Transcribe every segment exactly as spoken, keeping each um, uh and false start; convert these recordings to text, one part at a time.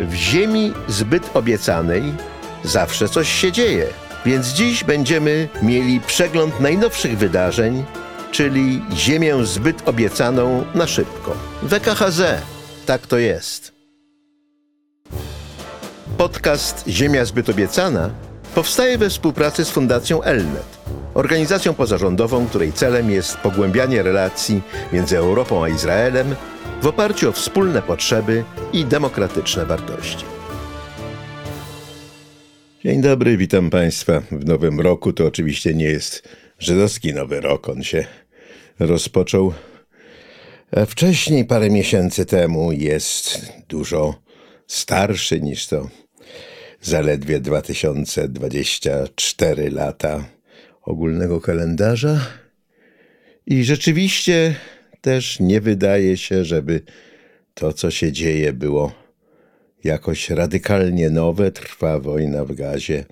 W ziemi zbyt obiecanej zawsze coś się dzieje, więc dziś będziemy mieli przegląd najnowszych wydarzeń, czyli Ziemię zbyt obiecaną na szybko. W K H Z, tak to jest. Podcast Ziemia zbyt obiecana powstaje we współpracy z Fundacją Elnet, organizacją pozarządową, której celem jest pogłębianie relacji między Europą a Izraelem w oparciu o wspólne potrzeby i demokratyczne wartości. Dzień dobry, witam Państwa w nowym roku. To oczywiście nie jest żydowski nowy rok, on się rozpoczął wcześniej, parę miesięcy temu. Jest dużo starszy niż to zaledwie dwa tysiące dwadzieścia cztery lata ogólnego kalendarza i rzeczywiście też nie wydaje się, żeby to, co się dzieje, było jakoś radykalnie nowe. Trwa wojna w Gazie,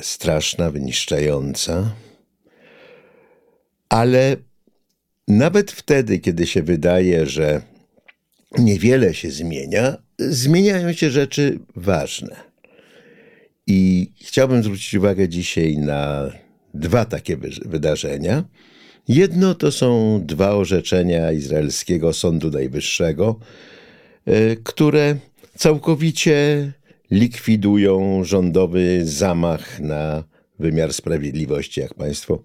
straszna, wyniszczająca. Ale nawet wtedy, kiedy się wydaje, że niewiele się zmienia, zmieniają się rzeczy ważne. I chciałbym zwrócić uwagę dzisiaj na dwa takie wydarzenia. Jedno to są dwa orzeczenia izraelskiego Sądu Najwyższego, które całkowicie likwidują rządowy zamach na wymiar sprawiedliwości. Jak Państwo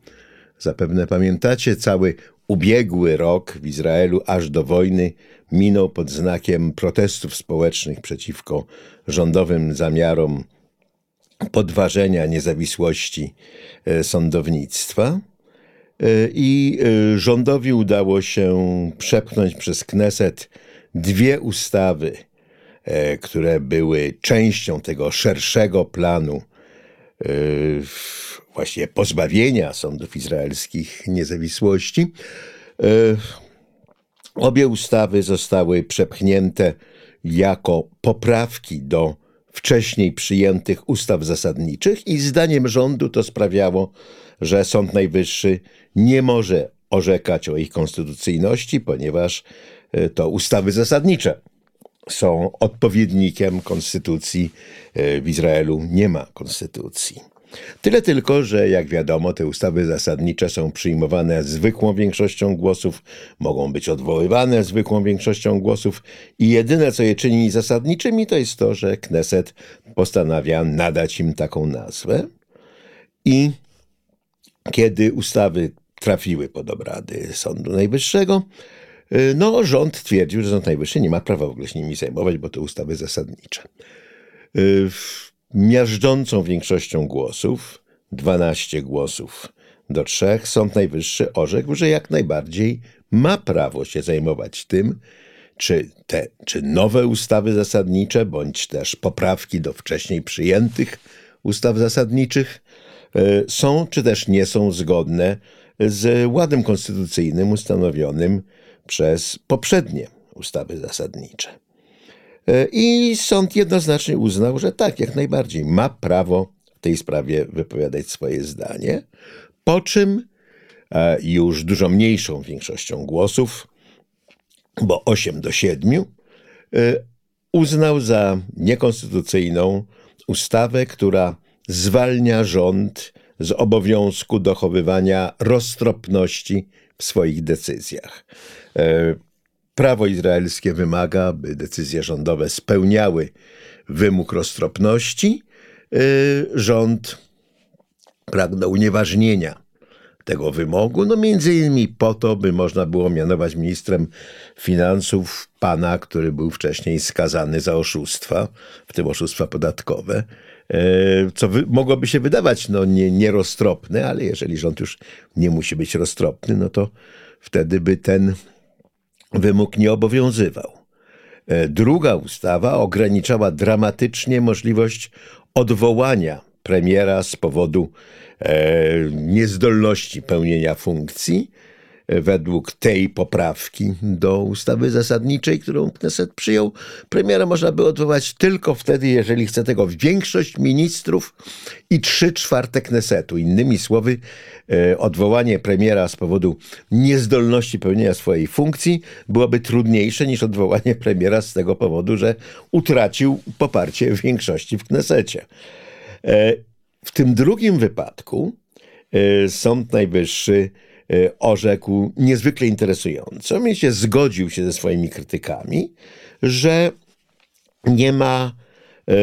zapewne pamiętacie, cały ubiegły rok w Izraelu aż do wojny minął pod znakiem protestów społecznych przeciwko rządowym zamiarom podważenia niezawisłości sądownictwa. I rządowi udało się przepchnąć przez Kneset dwie ustawy, które były częścią tego szerszego planu właśnie pozbawienia sądów izraelskich niezawisłości. Obie ustawy zostały przepchnięte jako poprawki do wcześniej przyjętych ustaw zasadniczych i zdaniem rządu to sprawiało, że Sąd Najwyższy nie może orzekać o ich konstytucyjności, ponieważ to ustawy zasadnicze są odpowiednikiem konstytucji. W Izraelu nie ma konstytucji. Tyle tylko, że jak wiadomo, te ustawy zasadnicze są przyjmowane zwykłą większością głosów, mogą być odwoływane zwykłą większością głosów i jedyne, co je czyni zasadniczymi, to jest to, że Kneset postanawia nadać im taką nazwę. I kiedy ustawy trafiły pod obrady Sądu Najwyższego, no rząd twierdził, że Sąd Najwyższy nie ma prawa w ogóle się nimi zajmować, bo to ustawy zasadnicze. Miażdżącą większością głosów, dwanaście głosów do trzech, Sąd Najwyższy orzekł, że jak najbardziej ma prawo się zajmować tym, czy, te, czy nowe ustawy zasadnicze, bądź też poprawki do wcześniej przyjętych ustaw zasadniczych są, czy też nie są zgodne z ładem konstytucyjnym ustanowionym przez poprzednie ustawy zasadnicze. I sąd jednoznacznie uznał, że tak, jak najbardziej ma prawo w tej sprawie wypowiadać swoje zdanie, po czym już dużo mniejszą większością głosów, bo osiem do siedmiu, uznał za niekonstytucyjną ustawę, która zwalnia rząd z obowiązku dochowywania roztropności w swoich decyzjach. Prawo izraelskie wymaga, by decyzje rządowe spełniały wymóg roztropności. Rząd pragnął unieważnienia tego wymogu, no między innymi po to, by można było mianować ministrem finansów pana, który był wcześniej skazany za oszustwa, w tym oszustwa podatkowe, co wy, mogłoby się wydawać no, nie, nieroztropne, ale jeżeli rząd już nie musi być roztropny, no to wtedy by ten wymóg nie obowiązywał. Druga ustawa ograniczała dramatycznie możliwość odwołania premiera z powodu e, niezdolności pełnienia funkcji według tej poprawki do ustawy zasadniczej, którą Kneset przyjął, premiera można by odwołać tylko wtedy, jeżeli chce tego większość ministrów i trzy czwarte Knesetu. Innymi słowy, odwołanie premiera z powodu niezdolności pełnienia swojej funkcji byłoby trudniejsze niż odwołanie premiera z tego powodu, że utracił poparcie większości w Knesecie. W tym drugim wypadku Sąd Najwyższy orzekł niezwykle interesująco. Mianowicie zgodził się ze swoimi krytykami, że nie ma,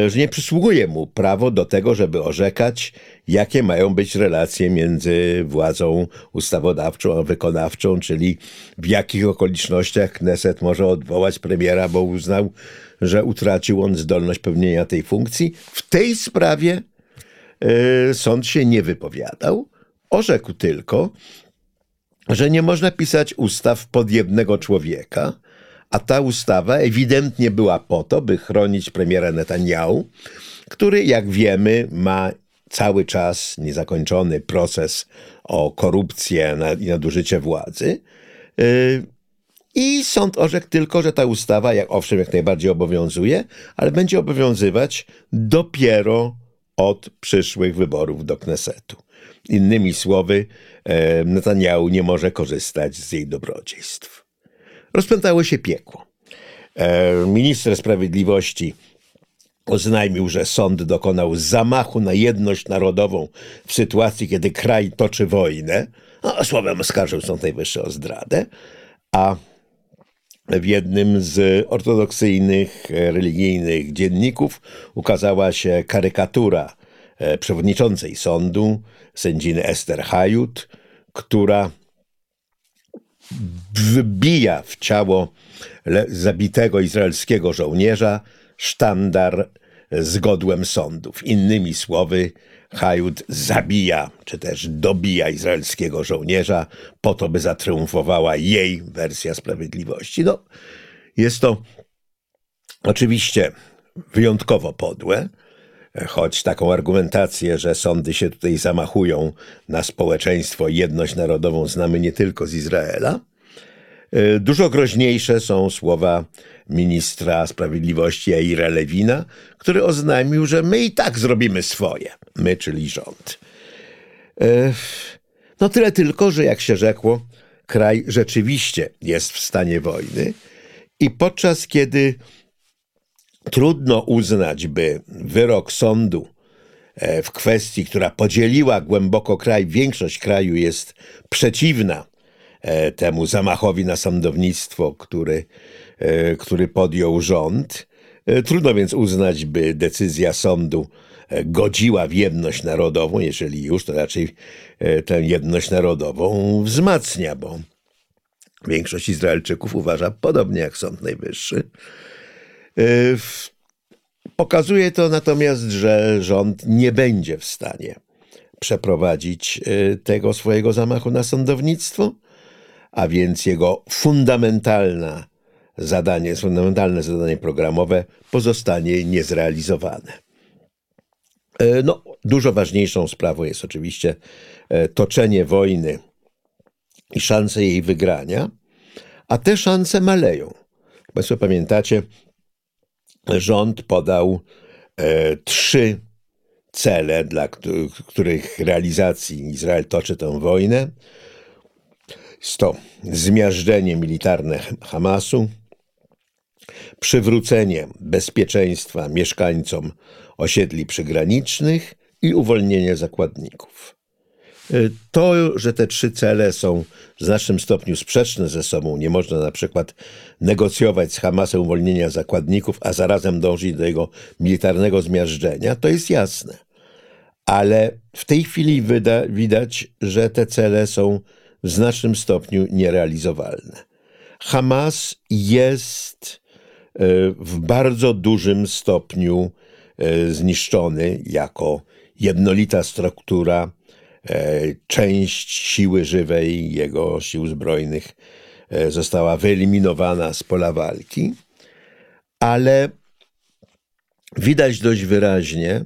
że nie przysługuje mu prawo do tego, żeby orzekać, jakie mają być relacje między władzą ustawodawczą a wykonawczą, czyli w jakich okolicznościach Kneset może odwołać premiera, bo uznał, że utracił on zdolność pełnienia tej funkcji. W tej sprawie yy, sąd się nie wypowiadał. Orzekł tylko, że nie można pisać ustaw pod jednego człowieka, a ta ustawa ewidentnie była po to, by chronić premiera Netanyahu, który, jak wiemy, ma cały czas niezakończony proces o korupcję i nadużycie władzy. I sąd orzekł tylko, że ta ustawa, jak owszem, jak najbardziej obowiązuje, ale będzie obowiązywać dopiero od przyszłych wyborów do Knesetu. Innymi słowy, Netanyahu nie może korzystać z jej dobrodziejstw. Rozpętało się piekło. Minister Sprawiedliwości oznajmił, że sąd dokonał zamachu na jedność narodową w sytuacji, kiedy kraj toczy wojnę. No, słowem oskarżył Sąd Najwyższy o zdradę. A w jednym z ortodoksyjnych, religijnych dzienników ukazała się karykatura przewodniczącej sądu, sędziny Esther Hayut, która wbija w ciało le- zabitego izraelskiego żołnierza sztandar z godłem sądów. Innymi słowy, Hayut zabija, czy też dobija izraelskiego żołnierza po to, by zatriumfowała jej wersja sprawiedliwości. No, jest to oczywiście wyjątkowo podłe, choć taką argumentację, że sądy się tutaj zamachują na społeczeństwo i jedność narodową, znamy nie tylko z Izraela. Dużo groźniejsze są słowa ministra sprawiedliwości Jarima Lewina, który oznajmił, że my i tak zrobimy swoje. My, czyli rząd. No tyle tylko, że jak się rzekło, kraj rzeczywiście jest w stanie wojny i podczas kiedy trudno uznać, by wyrok sądu w kwestii, która podzieliła głęboko kraj, większość kraju jest przeciwna temu zamachowi na sądownictwo, który, który podjął rząd. Trudno więc uznać, by decyzja sądu godziła w jedność narodową, jeżeli już, to raczej tę jedność narodową wzmacnia, bo większość Izraelczyków uważa podobnie jak Sąd Najwyższy. Pokazuje to natomiast, że rząd nie będzie w stanie przeprowadzić tego swojego zamachu na sądownictwo, a więc jego fundamentalne zadanie, fundamentalne zadanie programowe pozostanie niezrealizowane. No, dużo ważniejszą sprawą jest oczywiście toczenie wojny i szanse jej wygrania, a te szanse maleją. Państwo pamiętacie, rząd podał e, trzy cele, dla których realizacji Izrael toczy tę wojnę. Jest to zmiażdżenie militarne Hamasu, przywrócenie bezpieczeństwa mieszkańcom osiedli przygranicznych i uwolnienie zakładników. To, że te trzy cele są w znacznym stopniu sprzeczne ze sobą, nie można na przykład negocjować z Hamasem uwolnienia zakładników, a zarazem dążyć do jego militarnego zmiażdżenia, to jest jasne. Ale w tej chwili wyda, widać, że te cele są w znacznym stopniu nierealizowalne. Hamas jest w bardzo dużym stopniu zniszczony jako jednolita struktura, część siły żywej, jego sił zbrojnych została wyeliminowana z pola walki, ale widać dość wyraźnie,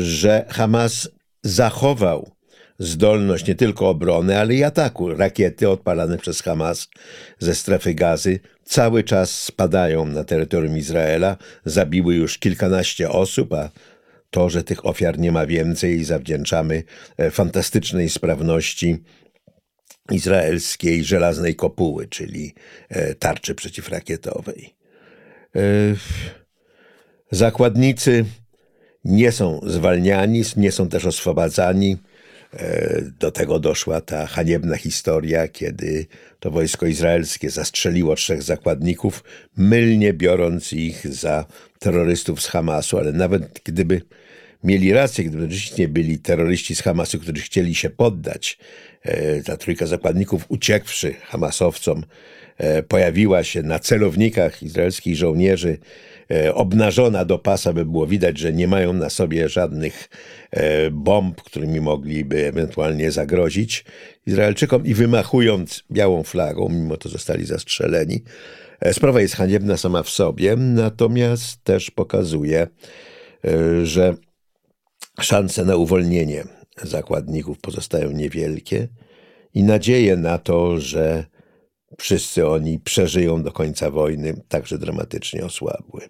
że Hamas zachował zdolność nie tylko obrony, ale i ataku. Rakiety odpalane przez Hamas ze strefy Gazy cały czas spadają na terytorium Izraela, zabiły już kilkanaście osób, a to, że tych ofiar nie ma więcej, zawdzięczamy fantastycznej sprawności izraelskiej żelaznej kopuły, czyli tarczy przeciwrakietowej. Zakładnicy nie są zwalniani, nie są też oswobadzani. Do tego doszła ta haniebna historia, kiedy to wojsko izraelskie zastrzeliło trzech zakładników, mylnie biorąc ich za terrorystów z Hamasu, ale nawet gdyby mieli rację, gdyby rzeczywiście byli terroryści z Hamasu, którzy chcieli się poddać, ta trójka zakładników uciekłszy hamasowcom pojawiła się na celownikach izraelskich żołnierzy obnażona do pasa, by było widać, że nie mają na sobie żadnych bomb, którymi mogliby ewentualnie zagrozić Izraelczykom, i wymachując białą flagą, mimo to zostali zastrzeleni. Sprawa jest haniebna sama w sobie, natomiast też pokazuje, że szanse na uwolnienie zakładników pozostają niewielkie i nadzieje na to, że wszyscy oni przeżyją do końca wojny, także dramatycznie osłabły.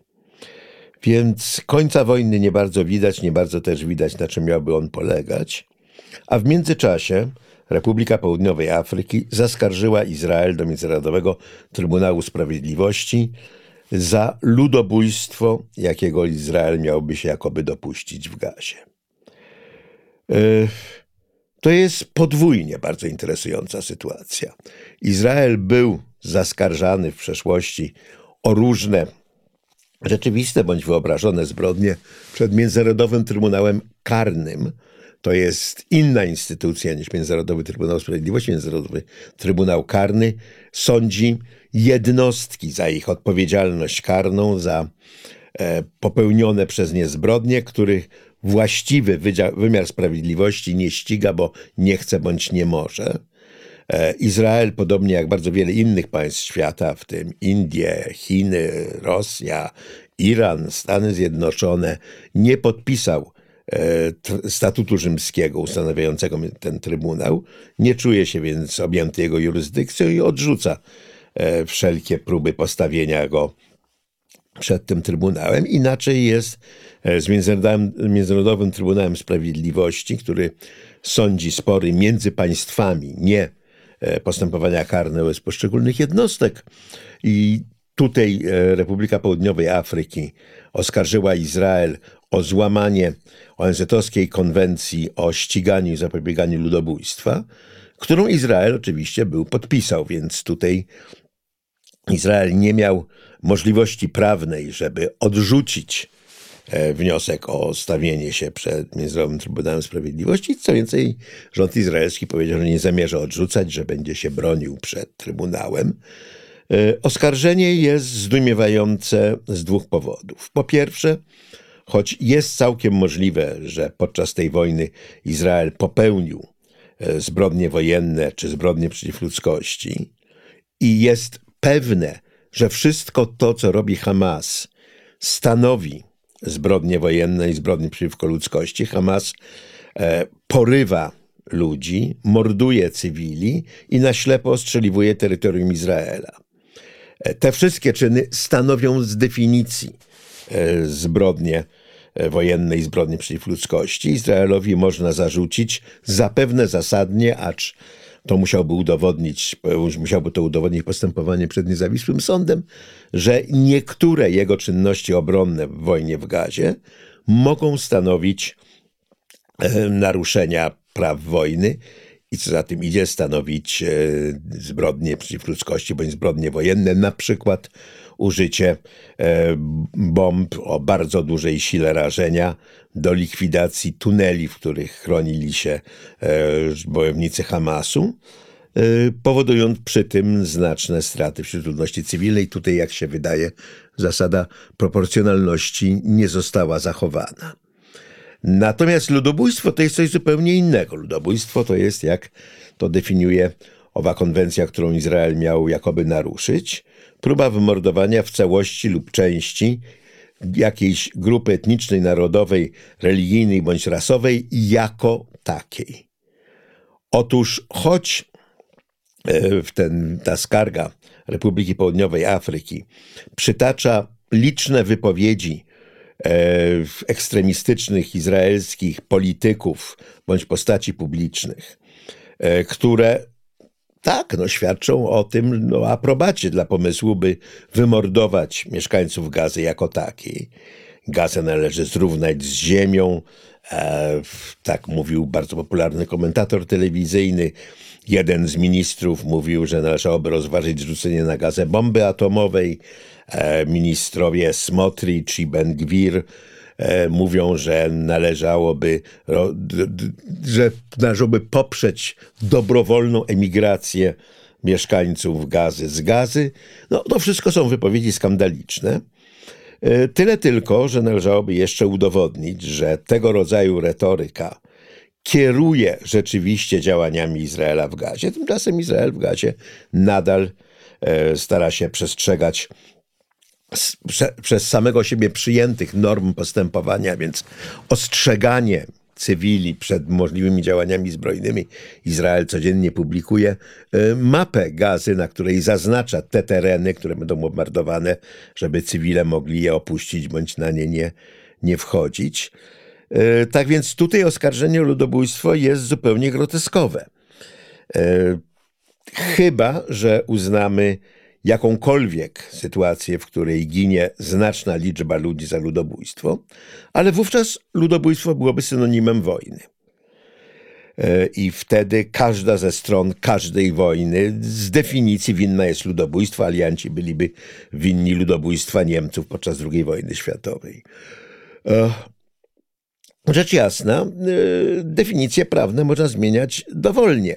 Więc końca wojny nie bardzo widać, nie bardzo też widać, na czym miałby on polegać. A w międzyczasie Republika Południowej Afryki zaskarżyła Izrael do Międzynarodowego Trybunału Sprawiedliwości za ludobójstwo, jakiego Izrael miałby się jakoby dopuścić w Gazie. Yy, to jest podwójnie bardzo interesująca sytuacja. Izrael był zaskarżany w przeszłości o różne rzeczywiste bądź wyobrażone zbrodnie przed Międzynarodowym Trybunałem Karnym. To jest inna instytucja niż Międzynarodowy Trybunał Sprawiedliwości. Międzynarodowy Trybunał Karny sądzi jednostki za ich odpowiedzialność karną, za e, popełnione przez nie zbrodnie, których właściwy wydział, wymiar sprawiedliwości nie ściga, bo nie chce bądź nie może. E, Izrael, podobnie jak bardzo wiele innych państw świata, w tym Indie, Chiny, Rosja, Iran, Stany Zjednoczone, nie podpisał Statutu Rzymskiego ustanawiającego ten trybunał, nie czuje się więc objęty jego jurysdykcją i odrzuca wszelkie próby postawienia go przed tym trybunałem. Inaczej jest z Międzynarodowym Trybunałem Sprawiedliwości, który sądzi spory między państwami, nie postępowania karne wobec poszczególnych jednostek. I tutaj Republika Południowej Afryki oskarżyła Izrael o złamanie O N Z-owskiej konwencji o ściganiu i zapobieganiu ludobójstwa, którą Izrael oczywiście był podpisał, więc tutaj Izrael nie miał możliwości prawnej, żeby odrzucić wniosek o stawienie się przed Międzynarodowym Trybunałem Sprawiedliwości. Co więcej, rząd izraelski powiedział, że nie zamierza odrzucać, że będzie się bronił przed Trybunałem. Oskarżenie jest zdumiewające z dwóch powodów. Po pierwsze, choć jest całkiem możliwe, że podczas tej wojny Izrael popełnił zbrodnie wojenne czy zbrodnie przeciw ludzkości i jest pewne, że wszystko to, co robi Hamas, stanowi zbrodnie wojenne i zbrodnie przeciwko ludzkości. Hamas e, porywa ludzi, morduje cywili i na ślepo ostrzeliwuje terytorium Izraela. E, te wszystkie czyny stanowią z definicji zbrodnie wojenne i zbrodnie przeciw ludzkości. Izraelowi można zarzucić, zapewne zasadnie, acz to musiałby udowodnić, musiałby to udowodnić postępowanie przed niezawisłym sądem, że niektóre jego czynności obronne w wojnie w Gazie mogą stanowić naruszenia praw wojny i co za tym idzie stanowić zbrodnie przeciw ludzkości bądź zbrodnie wojenne, na przykład użycie bomb o bardzo dużej sile rażenia do likwidacji tuneli, w których chronili się bojownicy Hamasu, powodując przy tym znaczne straty wśród ludności cywilnej. Tutaj, jak się wydaje, zasada proporcjonalności nie została zachowana. Natomiast ludobójstwo to jest coś zupełnie innego. Ludobójstwo to jest, jak to definiuje owa konwencja, którą Izrael miał jakoby naruszyć, próba wymordowania w całości lub części jakiejś grupy etnicznej, narodowej, religijnej bądź rasowej jako takiej. Otóż choć w ten, ta skarga Republiki Południowej Afryki przytacza liczne wypowiedzi ekstremistycznych izraelskich polityków bądź postaci publicznych, które tak, no, świadczą o tym, no, aprobacie dla pomysłu, by wymordować mieszkańców Gazy jako takiej. Gazę należy zrównać z ziemią, e, tak mówił bardzo popularny komentator telewizyjny. Jeden z ministrów mówił, że należałoby rozważyć zrzucenie na Gazę bomby atomowej. E, ministrowie Smotrich i Ben Gwir e, mówią, że należałoby, ro, d, d, że należałoby poprzeć dobrowolną emigrację mieszkańców Gazy z Gazy. No, to wszystko są wypowiedzi skandaliczne. Tyle tylko, że należałoby jeszcze udowodnić, że tego rodzaju retoryka kieruje rzeczywiście działaniami Izraela w Gazie. Tymczasem Izrael w Gazie nadal e, stara się przestrzegać s, prze, przez samego siebie przyjętych norm postępowania, więc ostrzeganie cywili przed możliwymi działaniami zbrojnymi. Izrael codziennie publikuje mapę Gazy, na której zaznacza te tereny, które będą bombardowane, żeby cywile mogli je opuścić bądź na nie nie, nie wchodzić. Tak więc tutaj oskarżenie o ludobójstwo jest zupełnie groteskowe. Chyba że uznamy jakąkolwiek sytuację, w której ginie znaczna liczba ludzi za ludobójstwo, ale wówczas ludobójstwo byłoby synonimem wojny. I wtedy każda ze stron każdej wojny z definicji winna jest ludobójstwo. Alianci byliby winni ludobójstwa Niemców podczas drugiej wojny światowej. Rzecz jasna, definicje prawne można zmieniać dowolnie.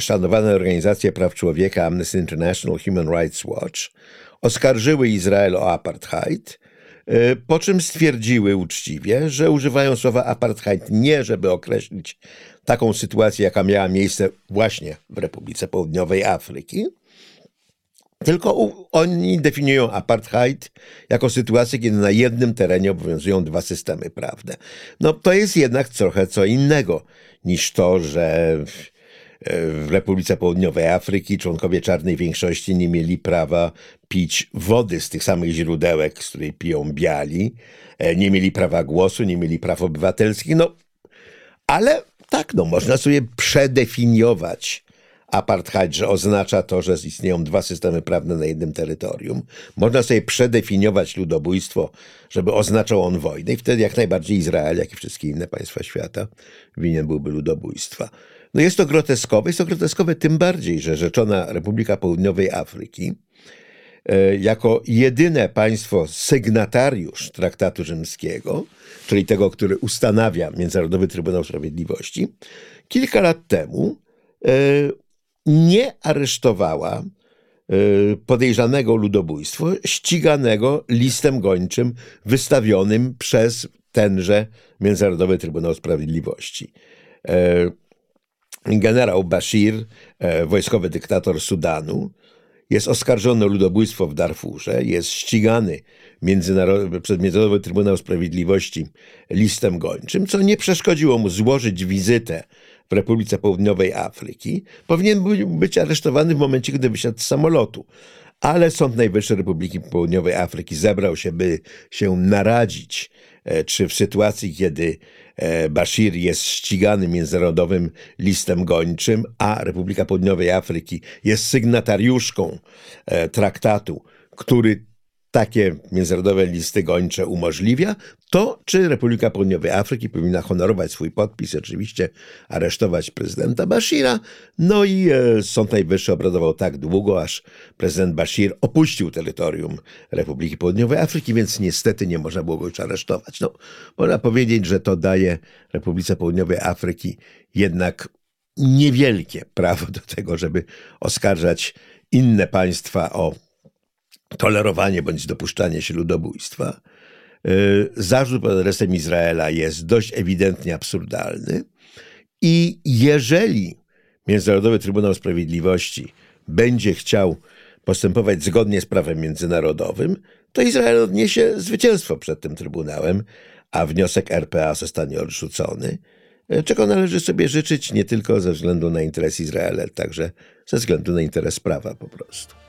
Szanowane organizacje praw człowieka, Amnesty International, Human Rights Watch, oskarżyły Izrael o apartheid, po czym stwierdziły uczciwie, że używają słowa apartheid nie, żeby określić taką sytuację, jaka miała miejsce właśnie w Republice Południowej Afryki, tylko u, oni definiują apartheid jako sytuację, kiedy na jednym terenie obowiązują dwa systemy prawne. No to jest jednak trochę co innego niż to, że w, w Republice Południowej Afryki członkowie czarnej większości nie mieli prawa pić wody z tych samych źródełek, z której piją biali, nie mieli prawa głosu, nie mieli praw obywatelskich. No, ale tak, no, można sobie przedefiniować apartheid, że oznacza to, że istnieją dwa systemy prawne na jednym terytorium. Można sobie przedefiniować ludobójstwo, żeby oznaczał on wojnę i wtedy jak najbardziej Izrael, jak i wszystkie inne państwa świata winien byłby ludobójstwa. No jest to groteskowe. Jest to groteskowe tym bardziej, że rzeczona Republika Południowej Afryki jako jedyne państwo sygnatariusz Traktatu Rzymskiego, czyli tego, który ustanawia Międzynarodowy Trybunał Sprawiedliwości, kilka lat temu nie aresztowała podejrzanego o ludobójstwo ściganego listem gończym wystawionym przez tenże Międzynarodowy Trybunał Sprawiedliwości. Generał Bashir, wojskowy dyktator Sudanu, jest oskarżony o ludobójstwo w Darfurze, jest ścigany międzynarod- przez Międzynarodowy Trybunał Sprawiedliwości listem gończym, co nie przeszkodziło mu złożyć wizytę w Republice Południowej Afryki. Powinien być aresztowany w momencie, gdy wysiadł z samolotu. Ale Sąd Najwyższy Republiki Południowej Afryki zebrał się, by się naradzić, czy w sytuacji, kiedy Bashir jest ścigany międzynarodowym listem gończym, a Republika Południowej Afryki jest sygnatariuszką traktatu, który takie międzynarodowe listy gończe umożliwia, to czy Republika Południowej Afryki powinna honorować swój podpis, oczywiście aresztować prezydenta Bashira. No i e, Sąd Najwyższy obradował tak długo, aż prezydent Bashir opuścił terytorium Republiki Południowej Afryki, więc niestety nie można było go już aresztować. No, można powiedzieć, że to daje Republice Południowej Afryki jednak niewielkie prawo do tego, żeby oskarżać inne państwa o tolerowanie bądź dopuszczanie się ludobójstwa. Zarzut pod adresem Izraela jest dość ewidentnie absurdalny i jeżeli Międzynarodowy Trybunał Sprawiedliwości będzie chciał postępować zgodnie z prawem międzynarodowym, to Izrael odniesie zwycięstwo przed tym Trybunałem, a wniosek R P A zostanie odrzucony. czego należy sobie życzyć nie tylko ze względu na interes Izraela, ale także ze względu na interes prawa po prostu.